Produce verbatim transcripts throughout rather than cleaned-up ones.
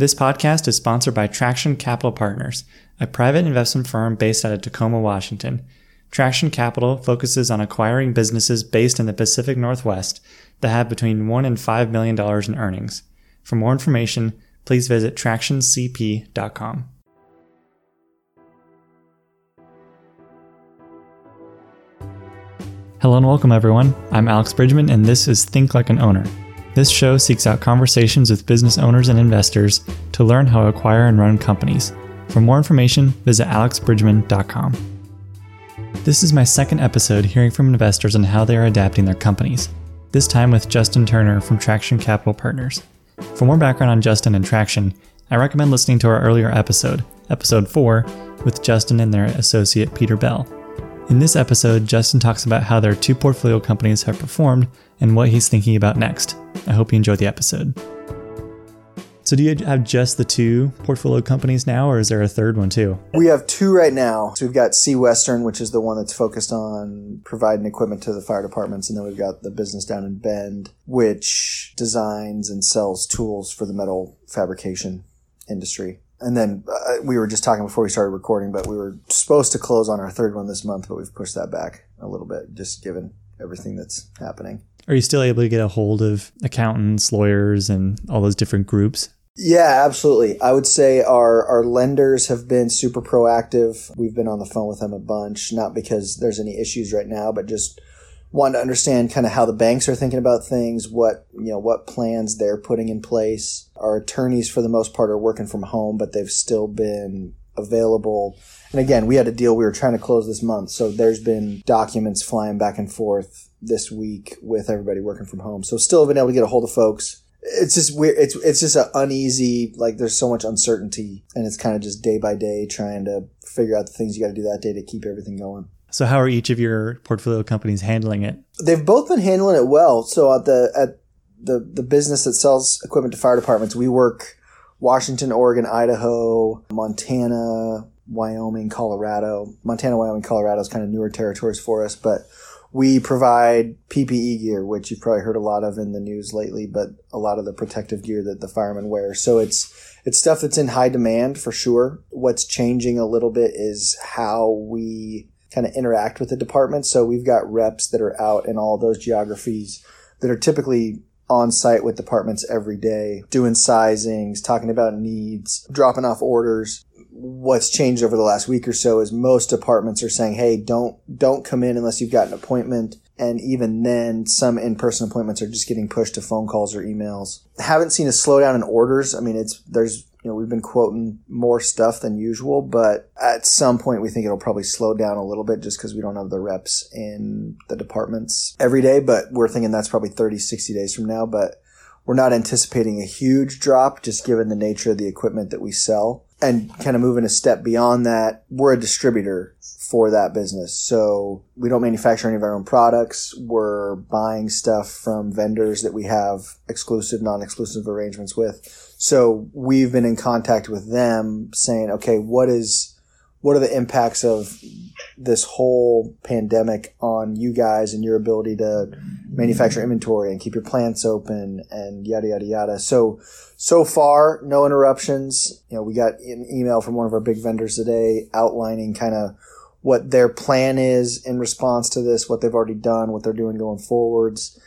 This podcast is sponsored by Traction Capital Partners, a private investment firm based out of Tacoma, Washington. Traction Capital focuses on acquiring businesses based in the Pacific Northwest that have between one and five million dollars in earnings. For more information, please visit traction c p dot com. Hello and welcome, everyone. I'm Alex Bridgman, and this is Think Like an Owner. This show seeks out conversations with business owners and investors to learn how to acquire and run companies. For more information, visit alex bridgman dot com. This is my second episode hearing from investors on how they are adapting their companies, this time with Justin Turner from Traction Capital Partners. For more background on Justin and Traction, I recommend listening to our earlier episode, episode four, with Justin and their associate Peter Bell. In this episode, Justin talks about how their two portfolio companies have performed and what he's thinking about next. I hope you enjoyed the episode. So do you have just the two portfolio companies now, or is there a third one too? We have two right now. So we've got Sea Western, which is the one that's focused on providing equipment to the fire departments. And then we've got the business down in Bend, which designs and sells tools for the metal fabrication industry. And then uh, we were just talking before we started recording, but we were supposed to close on our third one this month, but we've pushed that back a little bit, just given everything that's happening. Are you still able to get a hold of accountants, lawyers, and all those different groups? Yeah, absolutely. I would say our, our lenders have been super proactive. We've been on the phone with them a bunch, not because there's any issues right now, but just wanted to understand kind of how the banks are thinking about things, what, you know, what plans they're putting in place. Our attorneys, for the most part, are working from home, but they've still been available. And again, we had a deal we were trying to close this month, so there's been documents flying back and forth this week with everybody working from home. So still been able to get a hold of folks. It's just weird. It's it's just an uneasy, like there's so much uncertainty, and it's kind of just day by day trying to figure out the things you got to do that day to keep everything going. So how are each of your portfolio companies handling it? They've both been handling it well. So at the at the, the business that sells equipment to fire departments, we work Washington, Oregon, Idaho, Montana, Wyoming, Colorado. Montana, Wyoming, Colorado is kind of newer territories for us, but we provide P P E gear, which you've probably heard a lot of in the news lately, but a lot of the protective gear that the firemen wear. So it's it's stuff that's in high demand for sure. What's changing a little bit is how we kind of interact with the department. So we've got reps that are out in all those geographies that are typically on site with departments every day, doing sizings, talking about needs, dropping off orders. What's changed over the last week or so is most departments are saying, hey, don't don't come in unless you've got an appointment. And even then, some in-person appointments are just getting pushed to phone calls or emails. Haven't seen a slowdown in orders. I mean, it's there's you know, we've been quoting more stuff than usual, but at some point we think it'll probably slow down a little bit just because we don't have the reps in the departments every day, but we're thinking that's probably thirty, sixty days from now, but we're not anticipating a huge drop just given the nature of the equipment that we sell. And kind of moving a step beyond that, we're a distributor for that business. So we don't manufacture any of our own products. We're buying stuff from vendors that we have exclusive, non-exclusive arrangements with. So we've been in contact with them saying, okay, what is, what are the impacts of this whole pandemic on you guys and your ability to manufacture inventory and keep your plants open and yada, yada, yada. So, so far, no interruptions. You know, we got an email from one of our big vendors today outlining kind of what their plan is in response to this, what they've already done, what they're doing going forwards,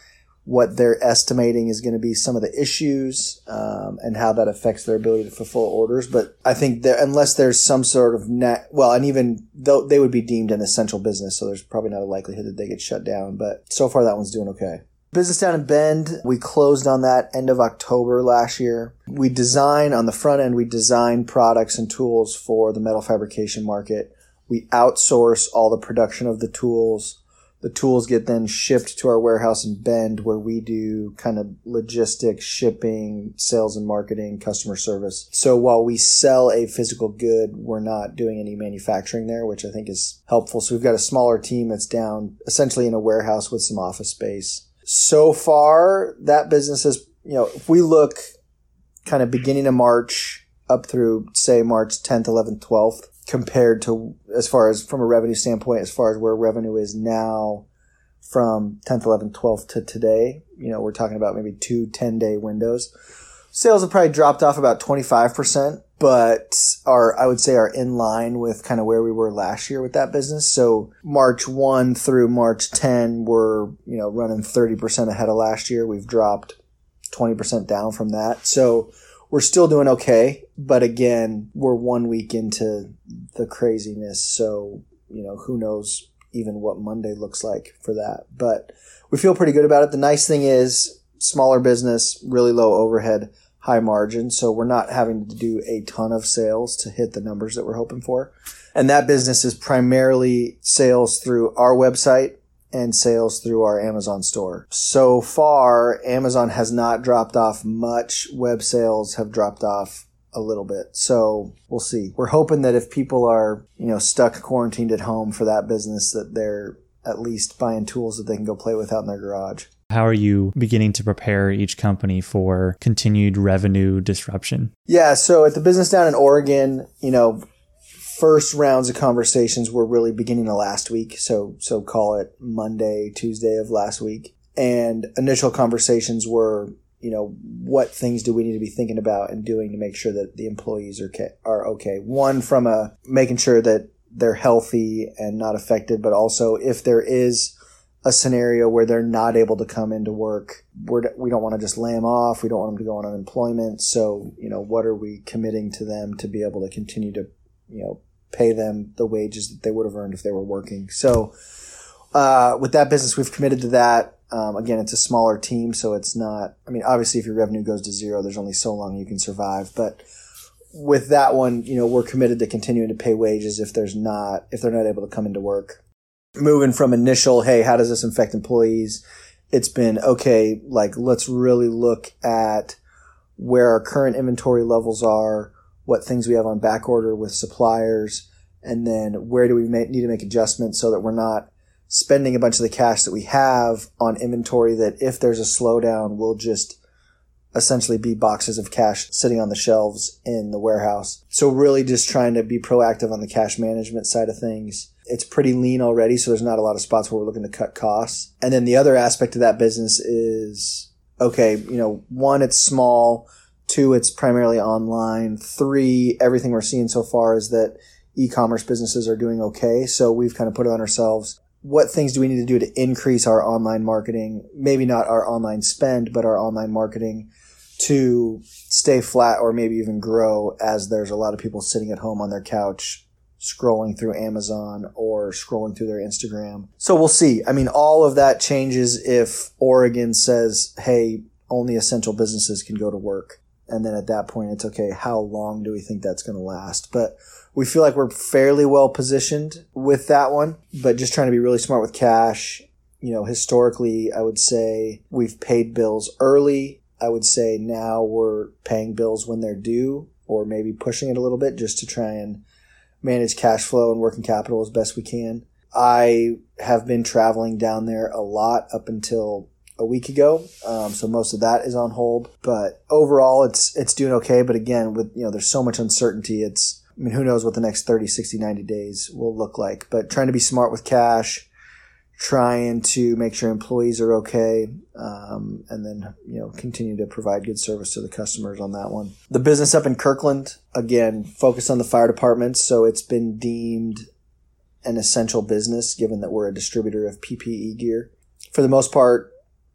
what they're estimating is going to be some of the issues, um, and how that affects their ability to fulfill orders. But I think that unless there's some sort of net, well, and even though they would be deemed an essential business, so there's probably not a likelihood that they get shut down. But so far, that one's doing okay. Business down in Bend, we closed on that end of October last year. We design on the front end, we design products and tools for the metal fabrication market. We outsource all the production of the tools. The tools get then shipped to our warehouse in Bend where we do kind of logistics, shipping, sales and marketing, customer service. So while we sell a physical good, we're not doing any manufacturing there, which I think is helpful. So we've got a smaller team that's down essentially in a warehouse with some office space. So far, that business is, you know, if we look kind of beginning of March up through, say, March tenth, eleventh, twelfth, compared to, as far as from a revenue standpoint, as far as where revenue is now from tenth, eleventh, twelfth to today, you know, we're talking about maybe two ten-day windows. sales have probably dropped off about twenty-five percent, but are, I would say, are in line with kind of where we were last year with that business. So March first through March tenth, we're, you know, running thirty percent ahead of last year. We've dropped twenty percent down from that. So we're still doing okay. But again, we're one week into the craziness. So, you know, who knows even what Monday looks like for that. But we feel pretty good about it. The nice thing is smaller business, really low overhead, high margin. So we're not having to do a ton of sales to hit the numbers that we're hoping for. And that business is primarily sales through our website and sales through our Amazon store. So far, Amazon has not dropped off much. Web sales have dropped off a little bit. So we'll see. We're hoping that if people are, you know, stuck quarantined at home for that business, that they're at least buying tools that they can go play with out in their garage. How are you beginning to prepare each company for continued revenue disruption? Yeah. So at the business down in Oregon, you know, first rounds of conversations were really beginning of last week. So, so call it Monday, Tuesday of last week. And initial conversations were, you know, what things do we need to be thinking about and doing to make sure that the employees are okay, are okay. One, from a making sure that they're healthy and not affected, but also if there is a scenario where they're not able to come into work, we're, we don't want to just lay them off. We don't want them to go on unemployment. So, you know, what are we committing to them to be able to continue to, you know, pay them the wages that they would have earned if they were working? So uh, with that business, we've committed to that. Um, again, it's a smaller team, so it's not – I mean, obviously, if your revenue goes to zero, there's only so long you can survive. But with that one, you know, we're committed to continuing to pay wages if there's not – if they're not able to come into work. Moving from initial, hey, how does this affect employees? It's been, okay, like, let's really look at where our current inventory levels are, what things we have on back order with suppliers, and then where do we make, need to make adjustments so that we're not spending a bunch of the cash that we have on inventory that if there's a slowdown will just essentially be boxes of cash sitting on the shelves in the warehouse. So really just trying to be proactive on the cash management side of things. It's pretty lean already, so there's not a lot of spots where we're looking to cut costs. And then the other aspect of that business is, okay, you know, one, it's small. Two, it's primarily online. Three, everything we're seeing so far is that e-commerce businesses are doing okay. So we've kind of put it on ourselves. What things do we need to do to increase our online marketing? Maybe not our online spend, but our online marketing to stay flat or maybe even grow as there's a lot of people sitting at home on their couch scrolling through Amazon or scrolling through their Instagram. So we'll see. I mean, all of that changes if Oregon says, hey, only essential businesses can go to work. And then at that point, it's okay, how long do we think that's going to last? But we feel like we're fairly well positioned with that one, but just trying to be really smart with cash. You know, historically, I would say we've paid bills early. I would say now we're paying bills when they're due or maybe pushing it a little bit just to try and manage cash flow and working capital as best we can. I have been traveling down there a lot up until a week ago. Um, so most of that is on hold, but overall it's, it's doing okay. But again, with, you know, there's so much uncertainty. It's, I mean, who knows what the next thirty, sixty, ninety days will look like, but trying to be smart with cash, trying to make sure employees are okay. Um, and then, you know, continue to provide good service to the customers on that one. The business up in Kirkland, again, focused on the fire department. So it's been deemed an essential business given that we're a distributor of P P E gear. For the most part,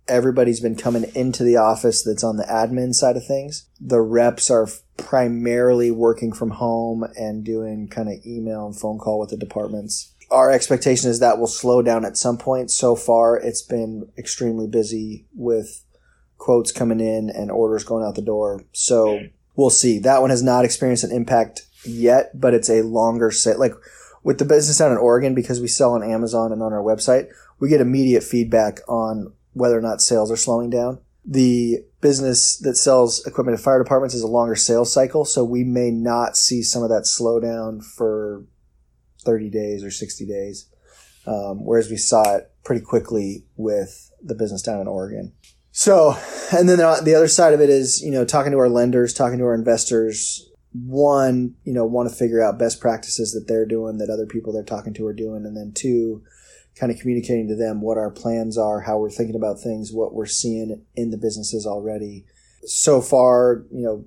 everybody's been coming into the office that's on the admin side of things. The reps are primarily working from home and doing kind of email and phone call with the departments. Our expectation is that will slow down at some point. So far, it's been extremely busy with quotes coming in and orders going out the door. So we'll see. That one has not experienced an impact yet, but it's a longer set. Like with the business down in Oregon, because we sell on Amazon and on our website, we get immediate feedback on whether or not sales are slowing down. The business that sells equipment to fire departments is a longer sales cycle, so we may not see some of that slowdown for thirty days or sixty days, um, whereas we saw it pretty quickly with the business down in Oregon. So, and then the other side of it is, you know, talking to our lenders, talking to our investors. One, you know, want to figure out best practices that they're doing, that other people they're talking to are doing, and then two, kind of communicating to them what our plans are, how we're thinking about things, what we're seeing in the businesses already, So far, you know,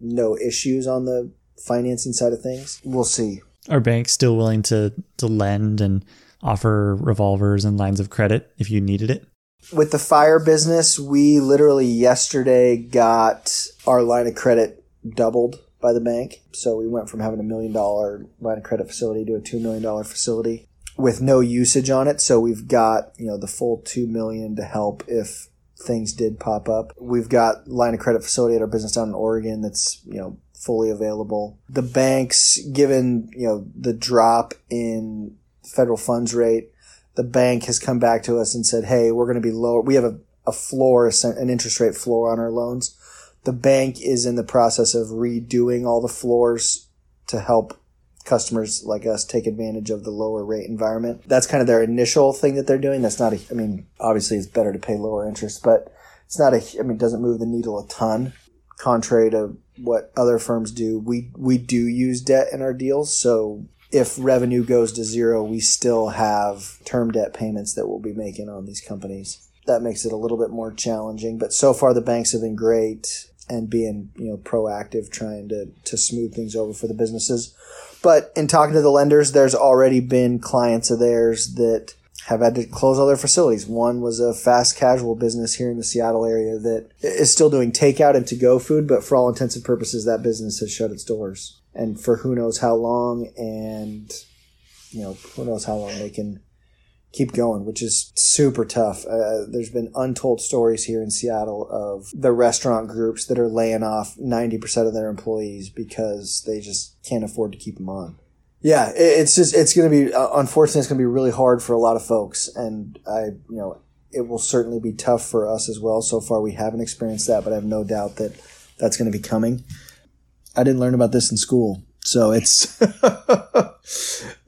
no issues on the financing side of things. We'll see. Are banks still willing to to lend and offer revolvers and lines of credit if you needed it? With the fire business, we literally yesterday got our line of credit doubled by the bank. So we went from having a million dollar line of credit facility to a two million dollar facility with no usage on it. So we've got, you know, the full two million to help if things did pop up. We've got line of credit facility at our business down in Oregon that's, you know, fully available. The banks, given, you know, the drop in federal funds rate, the bank has come back to us and said, hey, we're going to be lower. We have a, a floor, an interest rate floor on our loans. The bank is in the process of redoing all the floors to help customers like us take advantage of the lower rate environment. That's kind of their initial thing that they're doing. That's not a, I mean, obviously it's better to pay lower interest, but it's not a, I mean, it doesn't move the needle a ton. Contrary to what other firms do, we, we do use debt in our deals. So if revenue goes to zero, we still have term debt payments that we'll be making on these companies. That makes it a little bit more challenging, but so far the banks have been great and being, you know, proactive, trying to, to smooth things over for the businesses. But in talking to the lenders, there's already been clients of theirs that have had to close all their facilities. One was a fast casual business here in the Seattle area that is still doing takeout and to-go food, but for all intents and purposes, that business has shut its doors. And for who knows how long, and, you know, who knows how long they can keep going, which is super tough. Uh, there's been untold stories here in Seattle of the restaurant groups that are laying off ninety percent of their employees because they just can't afford to keep them on. Yeah, it's just, it's going to be, uh, unfortunately, it's going to be really hard for a lot of folks. And I, you know, it will certainly be tough for us as well. So far, we haven't experienced that, but I have no doubt that that's going to be coming. I didn't learn about this in school. So it's,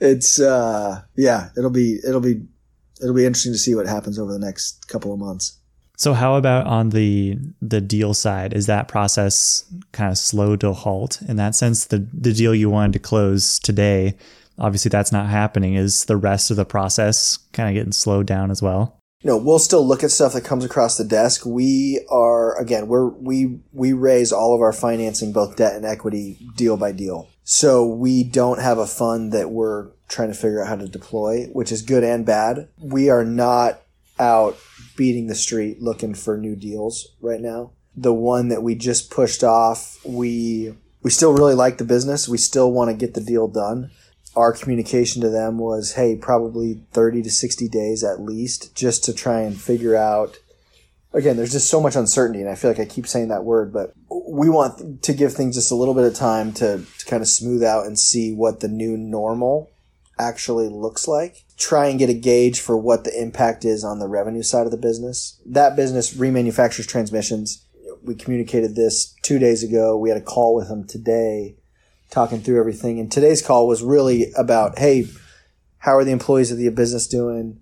it's, uh, yeah, it'll be, it'll be, It'll be interesting to see what happens over the next couple of months. So how about on the the deal side? Is that process kind of slowed to a halt? In that sense, the, the deal you wanted to close today, obviously that's not happening. Is the rest of the process kind of getting slowed down as well? No, we'll still look at stuff that comes across the desk. We are, again, we're, we we raise all of our financing, both debt and equity, deal by deal. So we don't have a fund that we're trying to figure out how to deploy, which is good and bad. We are not out beating the street looking for new deals right now. The one that we just pushed off, we we still really like the business. We still want to get the deal done. Our communication to them was, hey, probably thirty to sixty days at least, just to try and figure out. Again, there's just so much uncertainty, and I feel like I keep saying that word, but we want to give things just a little bit of time to, to kind of smooth out and see what the new normal actually looks like. Try and get a gauge for what the impact is on the revenue side of the business. That business remanufactures transmissions. We communicated this two days ago. We had a call with them today talking through everything, and today's call was really about, hey, how are the employees of the business doing?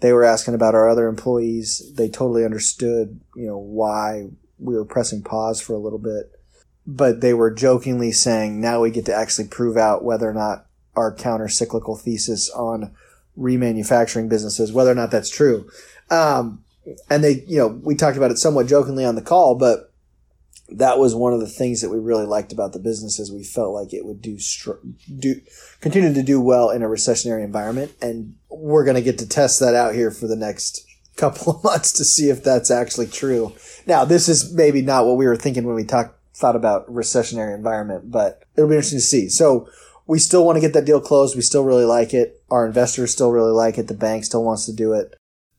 They were asking about our other employees. They totally understood, you know, why we were pressing pause for a little bit. But they were jokingly saying, now we get to actually prove out whether or not our counter-cyclical thesis on remanufacturing businesses, whether or not that's true. Um, and they, you know, we talked about it somewhat jokingly on the call, but that was one of the things that we really liked about the business is we felt like it would do, str- do continue to do well in a recessionary environment. And we're going to get to test that out here for the next couple of months to see if that's actually true. Now, this is maybe not what we were thinking when we talked thought about recessionary environment, but it'll be interesting to see. So we still want to get that deal closed. We still really like it. Our investors still really like it. The bank still wants to do it.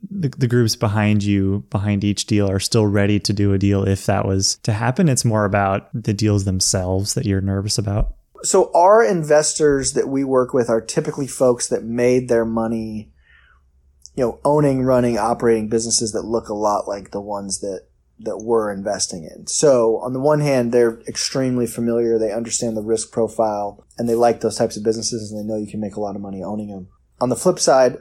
The, the groups behind you, behind each deal, are still ready to do a deal if that was to happen. It's more about the deals themselves that you're nervous about. So our investors that we work with are typically folks that made their money, you know, owning, running, operating businesses that look a lot like the ones that, that we're investing in. So on the one hand, they're extremely familiar. They understand the risk profile and they like those types of businesses and they know you can make a lot of money owning them. On the flip side,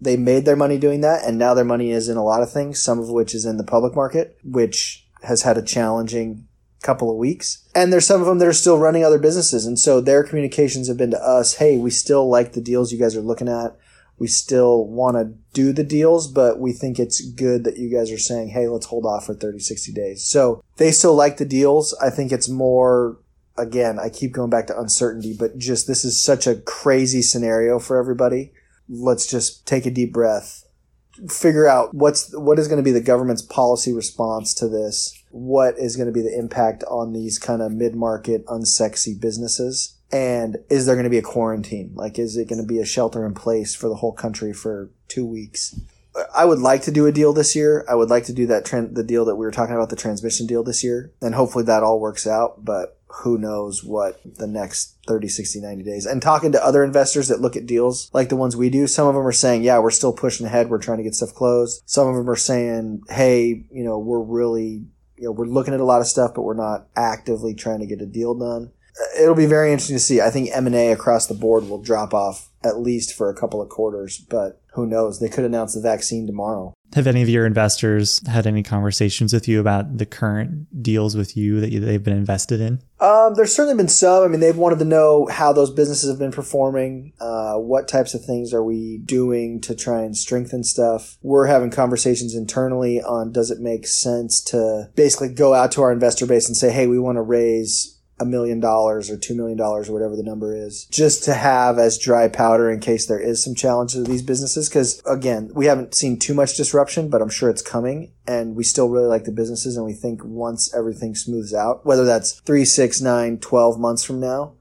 they made their money doing that and now their money is in a lot of things, some of which is in the public market, which has had a challenging couple of weeks. And there's some of them that are still running other businesses. And so their communications have been to us, hey, we still like the deals you guys are looking at. we still want to do the deals, but we think it's good that you guys are saying, hey, let's hold off for thirty, sixty days. So they still like the deals. I think it's more, again, I keep going back to uncertainty, but just this is such a crazy scenario for everybody. Let's just take a deep breath, figure out what's what is going to be the government's policy response to this. What is going to be the impact on these kind of mid-market, unsexy businesses? And is there going to be a quarantine? Like, is it going to be a shelter in place for the whole country for two weeks? I would like to do a deal this year. I would like to do that trend, the deal that we were talking about, the transmission deal this year. And hopefully that all works out. But who knows what the next thirty, sixty, ninety days. And talking to other investors that look at deals like the ones we do, some of them are saying, yeah, we're still pushing ahead. We're trying to get stuff closed. Some of them are saying, hey, you know, we're really, you know, we're looking at a lot of stuff, but we're not actively trying to get a deal done. It'll be very interesting to see. I think M and A across the board will drop off at least for a couple of quarters, but who knows? They could announce the vaccine tomorrow. Have any of your investors had any conversations with you about the current deals with you that they've been invested in? Um, there's certainly been some. I mean, they've wanted to know how those businesses have been performing. Uh, what types of things are we doing to try and strengthen stuff? We're having conversations internally on, does it make sense to basically go out to our investor base and say, hey, we want to raise a million dollars or two million dollars or whatever the number is, just to have as dry powder in case there is some challenges to these businesses. Because again, we haven't seen too much disruption, but I'm sure it's coming. And we still really like the businesses. And we think once everything smooths out, whether that's three, six, nine, twelve months from now,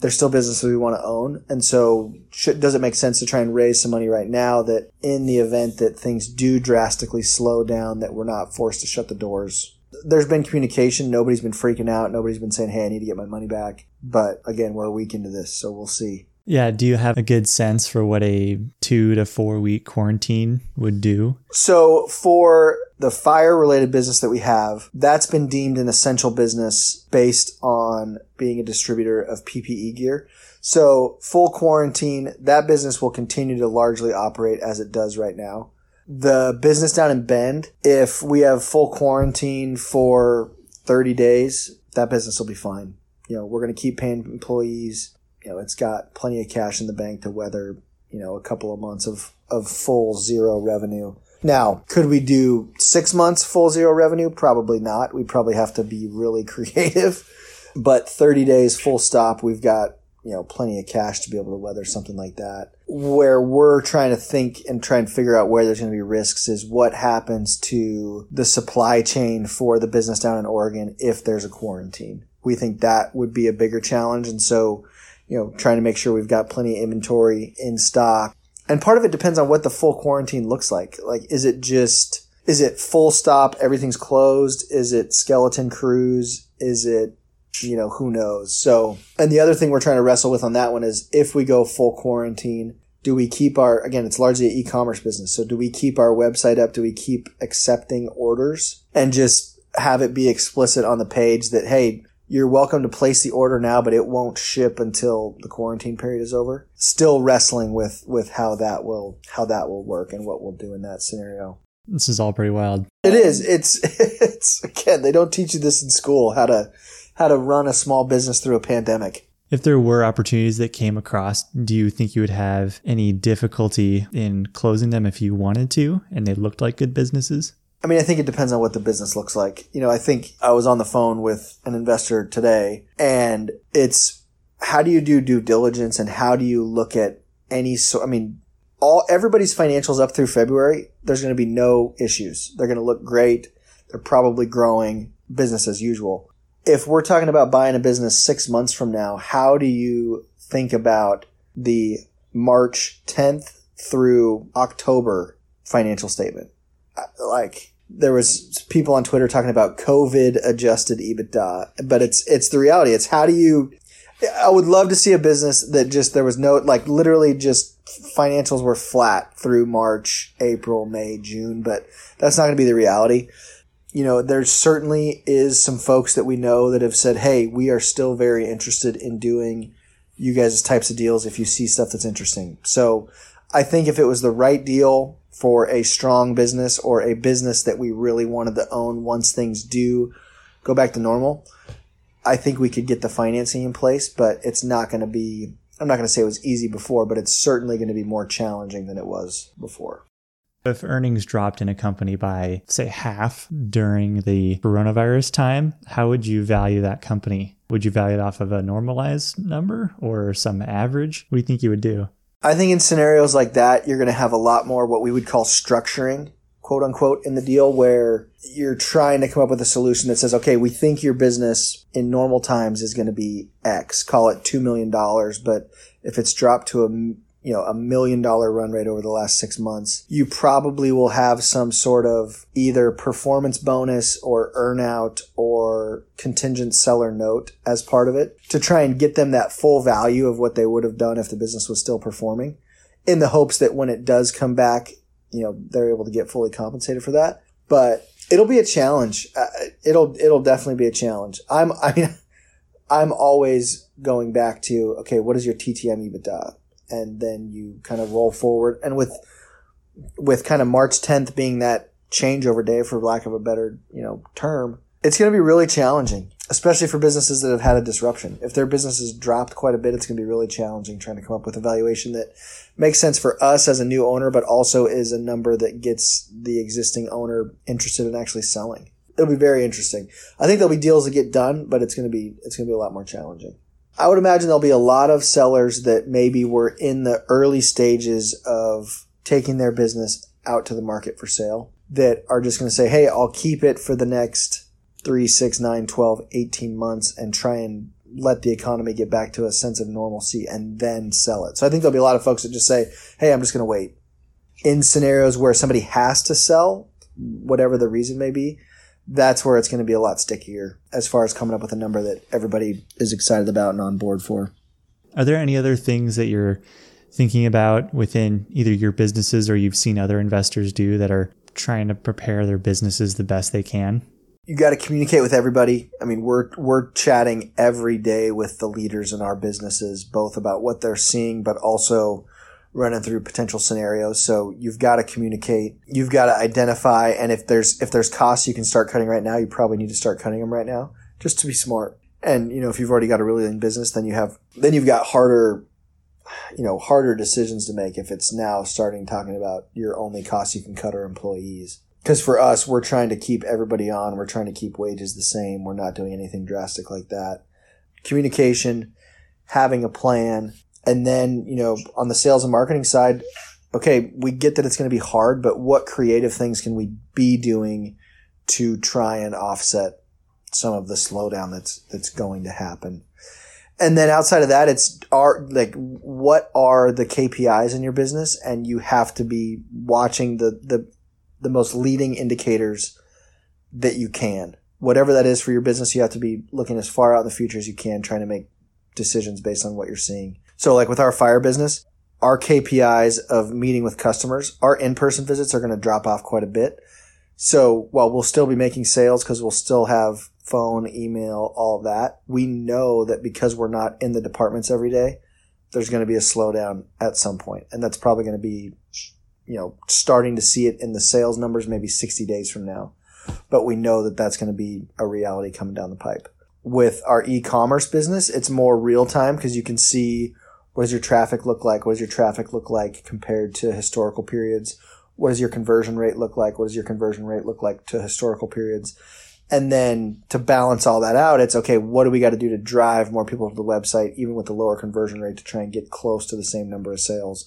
there's still businesses we want to own. And so should, does it make sense to try and raise some money right now that in the event that things do drastically slow down, that we're not forced to shut the doors? There's been communication. Nobody's been freaking out. Nobody's been saying, hey, I need to get my money back. But again, we're a week into this, so we'll see. Yeah. Do you have a good sense for what a two to four week quarantine would do? So for the fire related business that we have, that's been deemed an essential business based on being a distributor of P P E gear. So full quarantine, that business will continue to largely operate as it does right now. The business down in Bend, if we have full quarantine for thirty days, that business will be fine. You know, we're going to keep paying employees. You know, it's got plenty of cash in the bank to weather, you know, a couple of months of, of full zero revenue. Now, could we do six months full zero revenue? Probably not. We'd probably have to be really creative. But thirty days full stop, we've got, you know, plenty of cash to be able to weather something like that. Where we're trying to think and try and figure out where there's going to be risks is what happens to the supply chain for the business down in Oregon if there's a quarantine. We think that would be a bigger challenge. And so, you know, trying to make sure we've got plenty of inventory in stock. And part of it depends on what the full quarantine looks like. Like, is it just, is it full stop? Everything's closed. Is it skeleton crews? Is it, you know, who knows? So, and the other thing we're trying to wrestle with on that one is if we go full quarantine, do we keep our, again, it's largely an e-commerce business. So do we keep our website up? Do we keep accepting orders and just have it be explicit on the page that, hey, you're welcome to place the order now, but it won't ship until the quarantine period is over? Still wrestling with, with how that will, how that will work and what we'll do in that scenario. This is all pretty wild. It is. It's, it's, again, they don't teach you this in school, how to, how to run a small business through a pandemic. If there were opportunities that came across, do you think you would have any difficulty in closing them if you wanted to and they looked like good businesses? I mean, I think it depends on what the business looks like. You know, I think I was on the phone with an investor today, and it's how do you do due diligence and how do you look at any sort? I mean, all everybody's financials up through February, there's going to be no issues. They're going to look great. They're probably growing, business as usual. If we're talking about buying a business six months from now, how do you think about the March tenth through October financial statement? Like, there was people on Twitter talking about COVID adjusted EBITDA, but it's, it's the reality. It's how do you, I would love to see a business that just, there was no, like literally just financials were flat through March, April, May, June, but that's not going to be the reality. You know, there certainly is some folks that we know that have said, hey, we are still very interested in doing you guys' types of deals if you see stuff that's interesting. So I think if it was the right deal for a strong business or a business that we really wanted to own once things do go back to normal, I think we could get the financing in place, but it's not going to be I'm not going to say it was easy before, but it's certainly going to be more challenging than it was before. If earnings dropped in a company by, say, half during the coronavirus time, how would you value that company? Would you value it off of a normalized number or some average? What do you think you would do? I think in scenarios like that, you're going to have a lot more what we would call structuring, quote unquote, in the deal, where you're trying to come up with a solution that says, okay, we think your business in normal times is going to be X, call it two million dollars. But if it's dropped to a, you know, a million dollar run rate over the last six months, you probably will have some sort of either performance bonus or earnout or contingent seller note as part of it to try and get them that full value of what they would have done if the business was still performing, in the hopes that when it does come back, you know, they're able to get fully compensated for that. But it'll be a challenge. Uh, it'll it'll definitely be a challenge. I'm I mean, I'm always going back to, okay, what is your T T M EBITDA, and then you kind of roll forward. And with with kind of March tenth being that changeover day, for lack of a better you know term, it's going to be really challenging, especially for businesses that have had a disruption. If their businesses dropped quite a bit, it's going to be really challenging trying to come up with a valuation that makes sense for us as a new owner, but also is a number that gets the existing owner interested in actually selling. It'll be very interesting. I think there'll be deals that get done, but it's going to be it's going to be a lot more challenging. I would imagine there'll be a lot of sellers that maybe were in the early stages of taking their business out to the market for sale that are just going to say, hey, I'll keep it for the next three, six, nine, twelve, eighteen months and try and let the economy get back to a sense of normalcy and then sell it. So I think there'll be a lot of folks that just say, hey, I'm just going to wait. In scenarios where somebody has to sell, whatever the reason may be, that's where it's going to be a lot stickier as far as coming up with a number that everybody is excited about and on board for. Are there any other things that you're thinking about within either your businesses or you've seen other investors do that are trying to prepare their businesses the best they can? You got to communicate with everybody. I mean, we're we're chatting every day with the leaders in our businesses, both about what they're seeing, but also running through potential scenarios. So you've got to communicate. You've got to identify. And if there's if there's costs you can start cutting right now, you probably need to start cutting them right now, just to be smart. And you know, if you've already got a really lean business, then you have then you've got harder, you know, harder decisions to make if it's now starting talking about your only costs you can cut are employees. Because for us, we're trying to keep everybody on. We're trying to keep wages the same. We're not doing anything drastic like that. Communication, having a plan. And then, you know, on the sales and marketing side, okay, we get that it's going to be hard, but what creative things can we be doing to try and offset some of the slowdown that's that's going to happen? And then outside of that, it's are like what are the K P Is in your business? And you have to be watching the the the most leading indicators that you can. Whatever that is for your business, you have to be looking as far out in the future as you can, trying to make decisions based on what you're seeing. So like with our fire business, our K P Is of meeting with customers, our in-person visits are going to drop off quite a bit. So while we'll still be making sales because we'll still have phone, email, all of that, we know that because we're not in the departments every day, there's going to be a slowdown at some point. And that's probably going to be, you know, starting to see it in the sales numbers maybe sixty days from now. But we know that that's going to be a reality coming down the pipe. With our e-commerce business, it's more real time because you can see, what does your traffic look like? What does your traffic look like compared to historical periods? What does your conversion rate look like? What does your conversion rate look like to historical periods? And then to balance all that out, it's okay, what do we got to do to drive more people to the website, even with the lower conversion rate, to try and get close to the same number of sales?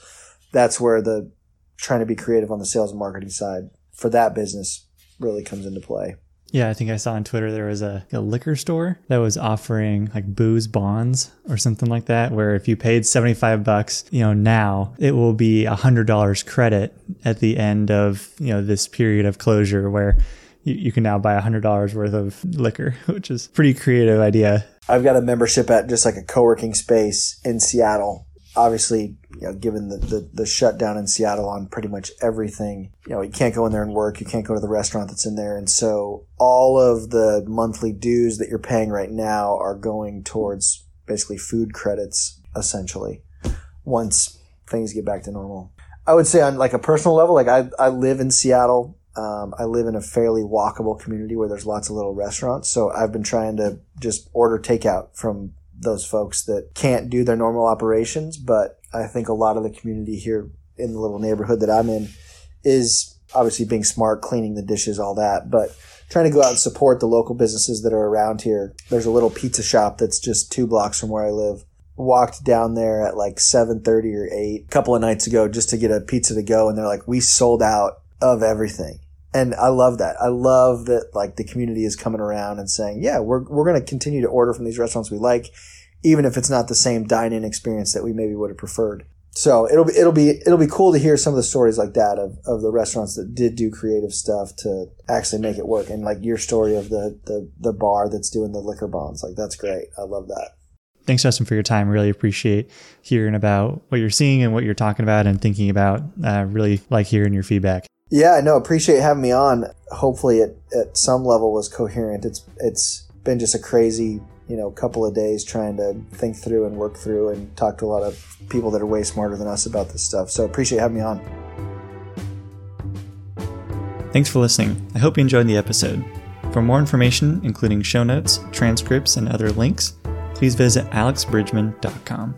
That's where the trying to be creative on the sales and marketing side for that business really comes into play. Yeah, I think I saw on Twitter there was a, a liquor store that was offering like booze bonds or something like that, where if you paid seventy-five bucks, you know, now it will be a hundred dollars credit at the end of, you know, this period of closure where you, you can now buy a hundred dollars worth of liquor, which is a pretty creative idea. I've got a membership at just like a co-working space in Seattle. Obviously, you know, given the, the, the shutdown in Seattle on pretty much everything, you know, you can't go in there and work. You can't go to the restaurant that's in there. And so all of the monthly dues that you're paying right now are going towards basically food credits, essentially, once things get back to normal. I would say on like a personal level, like I, I live in Seattle. Um, I live in a fairly walkable community where there's lots of little restaurants. So I've been trying to just order takeout from those folks that can't do their normal operations. But I think a lot of the community here in the little neighborhood that I'm in is obviously being smart, cleaning the dishes, all that, but trying to go out and support the local businesses that are around here. There's a little pizza shop that's just two blocks from where I live. Walked down there at like seven thirty or eight a couple of nights ago just to get a pizza to go. And they're like, we sold out of everything. And I love that. I love that like the community is coming around and saying, yeah, we're we're going to continue to order from these restaurants we like, even if it's not the same dine-in experience that we maybe would have preferred. So it'll be, it'll be, it'll be cool to hear some of the stories like that of, of the restaurants that did do creative stuff to actually make it work. And like your story of the, the, the bar that's doing the liquor bombs, like that's great. I love that. Thanks, Justin, for your time. Really appreciate hearing about what you're seeing and what you're talking about and thinking about. Uh, really like hearing your feedback. Yeah, no, appreciate having me on. Hopefully it at some level was coherent. It's, it's been just a crazy, you know, couple of days trying to think through and work through and talk to a lot of people that are way smarter than us about this stuff. So appreciate having me on. Thanks for listening. I hope you enjoyed the episode. For more information, including show notes, transcripts, and other links, please visit alex bridgman dot com.